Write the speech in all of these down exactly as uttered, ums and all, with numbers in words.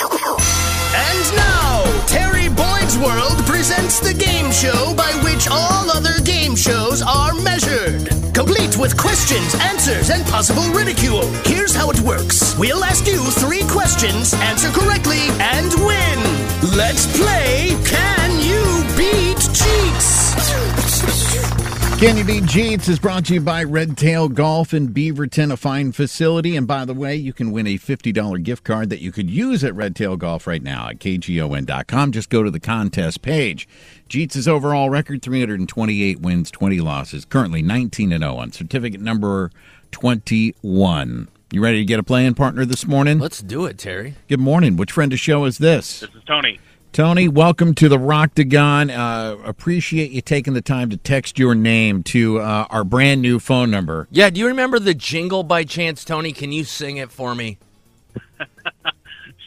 And now, Terry Boyd's World presents the game show by which all other game shows are measured. Complete with questions, answers, and possible ridicule. Here's how it works. We'll ask you three questions, answer correctly, and win. Let's play Can You Beat Cheats? Can You Beat Cheats is brought to you by Red Tail Golf in Beaverton, a fine facility. And by the way, you can win a fifty dollars gift card that you could use at Red Tail Golf right now at K G O N dot com. Just go to the contest page. Cheats' overall record, three hundred twenty-eight wins, twenty losses. Currently nineteen and oh. On certificate number twenty-one. You ready to get a playing partner this morning? Let's do it, Terry. Good morning. Which friend of show is this? This is Tony. Tony, welcome to the Rocktagon. Uh, appreciate you taking the time to text your name to uh, our brand new phone number. Yeah, do you remember the jingle by chance, Tony? Can you sing it for me?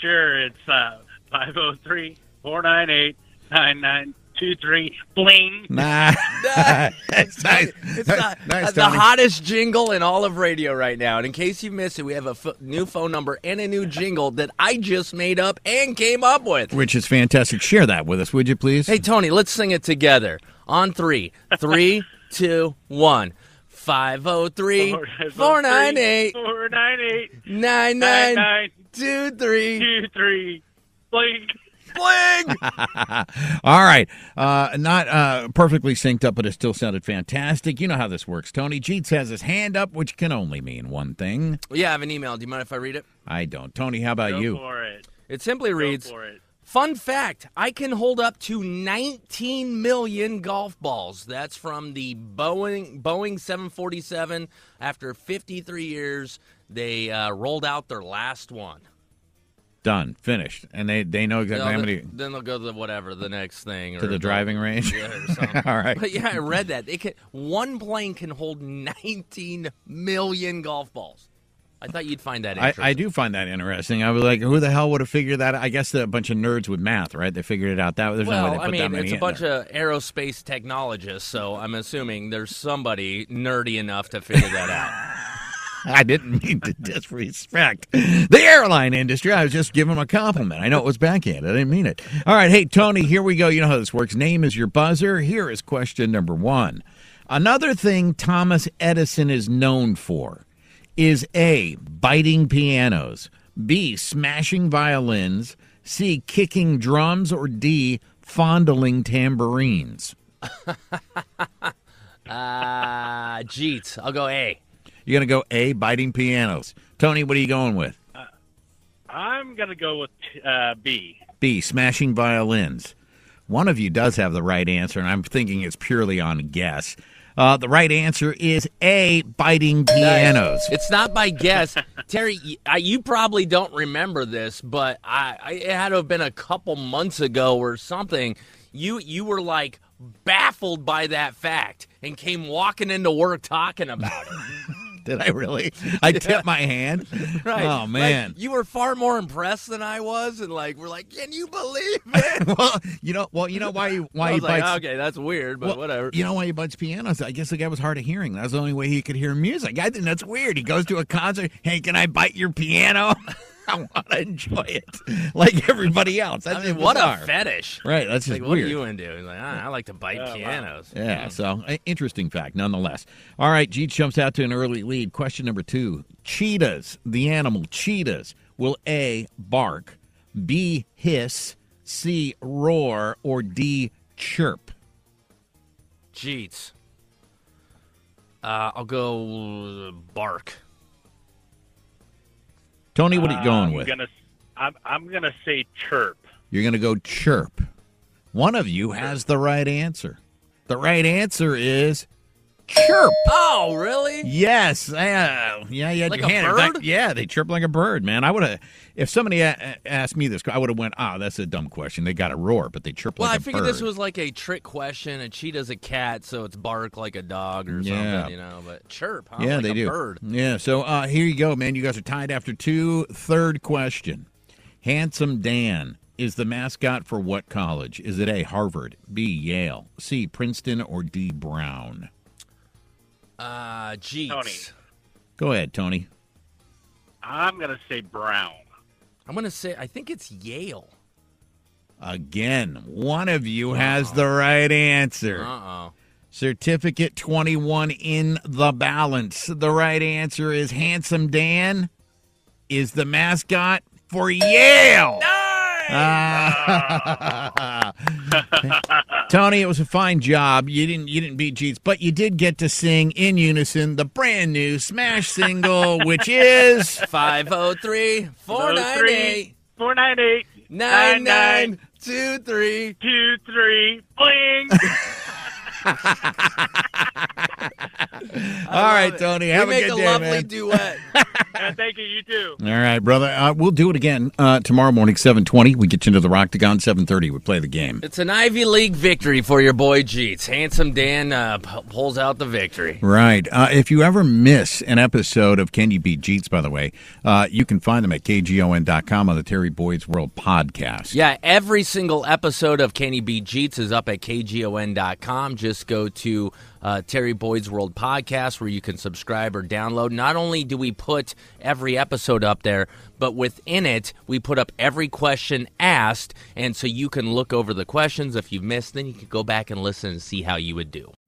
Sure, it's uh, five oh three, four nine eight, nine nine. Two, three, bling. Nah. That's nice. It's not, nice, the hottest jingle in all of radio right now. And in case you missed it, we have a f- new phone number and a new jingle that I just made up and came up with. Which is fantastic. Share that with us, would you please? Hey, Tony, let's sing it together. On three. Three, two, one. five oh three, four nine eight, nine nine two three. Bling. Bling! All right. Uh, not uh, perfectly synced up, but it still sounded fantastic. You know how this works, Tony. Cheats has his hand up, which can only mean one thing. Well, yeah, I have an email. Do you mind if I read it? I don't. Tony, how about Go you? Go for it. It simply reads, Go for it. Fun fact, I can hold up to nineteen million golf balls. That's from the Boeing Boeing seven forty-seven. After fifty-three years, they uh, rolled out their last one. Done, finished, and they, they know exactly they'll, how many. Then they'll go to the whatever the next thing, or to the driving range. Yeah, or something. All right. But yeah, I read that it can, one plane can hold nineteen million golf balls. I thought you'd find that interesting. I, I do find that interesting. I was like, who the hell would have figured that out? I guess a bunch of nerds with math, right? They figured it out. That There's well, no way they put I mean, that many in there. Well, I mean, it's a bunch of aerospace technologists, so I'm assuming there's somebody nerdy enough to figure that out. I didn't mean to disrespect the airline industry. I was just giving them a compliment. I know it was backhanded. I didn't mean it. All right. Hey, Tony, here we go. You know how this works. Name is your buzzer. Here is question number one. Another thing Thomas Edison is known for is A, biting pianos, B, smashing violins, C, kicking drums, or D, fondling tambourines. uh, Jeets, I'll go A. You're going to go A, biting pianos. Tony, what are you going with? Uh, I'm going to go with uh, B. B, smashing violins. One of you does have the right answer, and I'm thinking it's purely on guess. Uh, the right answer is A, biting pianos. Nice. It's not by guess. Terry, I, you probably don't remember this, but I, I, it had to have been a couple months ago or something. You You were like baffled by that fact and came walking into work talking about it. Did I really? I tipped yeah. my hand? Right. Oh, man. Like, you were far more impressed than I was, and, like, we're like, can you believe it? well, you know well, you know why, you, why he like, bites... okay, that's weird, but well, whatever. You know why he bites pianos? I guess the guy was hard of hearing. That was the only way he could hear music. I think that's weird. He goes to a concert, hey, can I bite your piano? I want to enjoy it like everybody else. That's I mean, what bizarre. A fetish. Right, that's just like, weird. What are you into? He's like, ah, I like to bite oh, pianos. Wow. Yeah, yeah, so interesting fact nonetheless. All right, G jumps out to an early lead. Question number two. Cheetahs, the animal cheetahs, will A, bark, B, hiss, C, roar, or D, chirp? Cheats. Uh, I'll go bark. Tony, what are you going uh, I'm with? Gonna, I'm, I'm going to say chirp. You're going to go chirp. One of you has the right answer. The right answer is chirp. Oh, really? Yes. Uh, yeah, you had like your hand. A bird? In fact, yeah, they chirp like a bird, man. I would have, if somebody a- asked me this, I would have went, ah, oh, that's a dumb question. They got a roar, but they chirp well, like I a bird. Well, I figured this was like a trick question, and cheetah's a cat, so it's bark like a dog or yeah. something, you know. But chirp, huh? Yeah, like they a do. Bird. Yeah, so uh, here you go, man. You guys are tied after two. Third question. Handsome Dan is the mascot for what college? Is it A, Harvard, B, Yale, C, Princeton, or D, Brown? Uh, geez. Tony. Go ahead, Tony. I'm going to say Brown. I'm going to say, I think it's Yale. Again, one of you Uh-oh. has the right answer. Uh-oh. Certificate twenty-one in the balance. The right answer is Handsome Dan is the mascot for Yale. Nice! Tony, it was a fine job. You didn't you didn't beat Jeets, but you did get to sing in unison the brand new smash single, which is five oh three, four nine eight, nine nine two three. Bling. All right, Tony. Have a good day, man. We make a lovely duet. Yeah, thank you. You too. All right, brother. Uh, we'll do it again uh, tomorrow morning, seven twenty. We get you into the Roctagon, seven thirty. We play the game. It's an Ivy League victory for your boy Jeets. Handsome Dan uh, p- pulls out the victory. Right. Uh, if you ever miss an episode of Can You Beat Jeets, by the way, uh, you can find them at K G O N dot com on the Terry Boyd's World podcast. Yeah, every single episode of Can You Beat Jeets is up at K G O N dot com. Just go to uh, Terry Boyd's World podcast where you can subscribe or download. Not only do we put every episode up there, but within it, we put up every question asked, and so you can look over the questions. If you've missed, then you can go back and listen and see how you would do.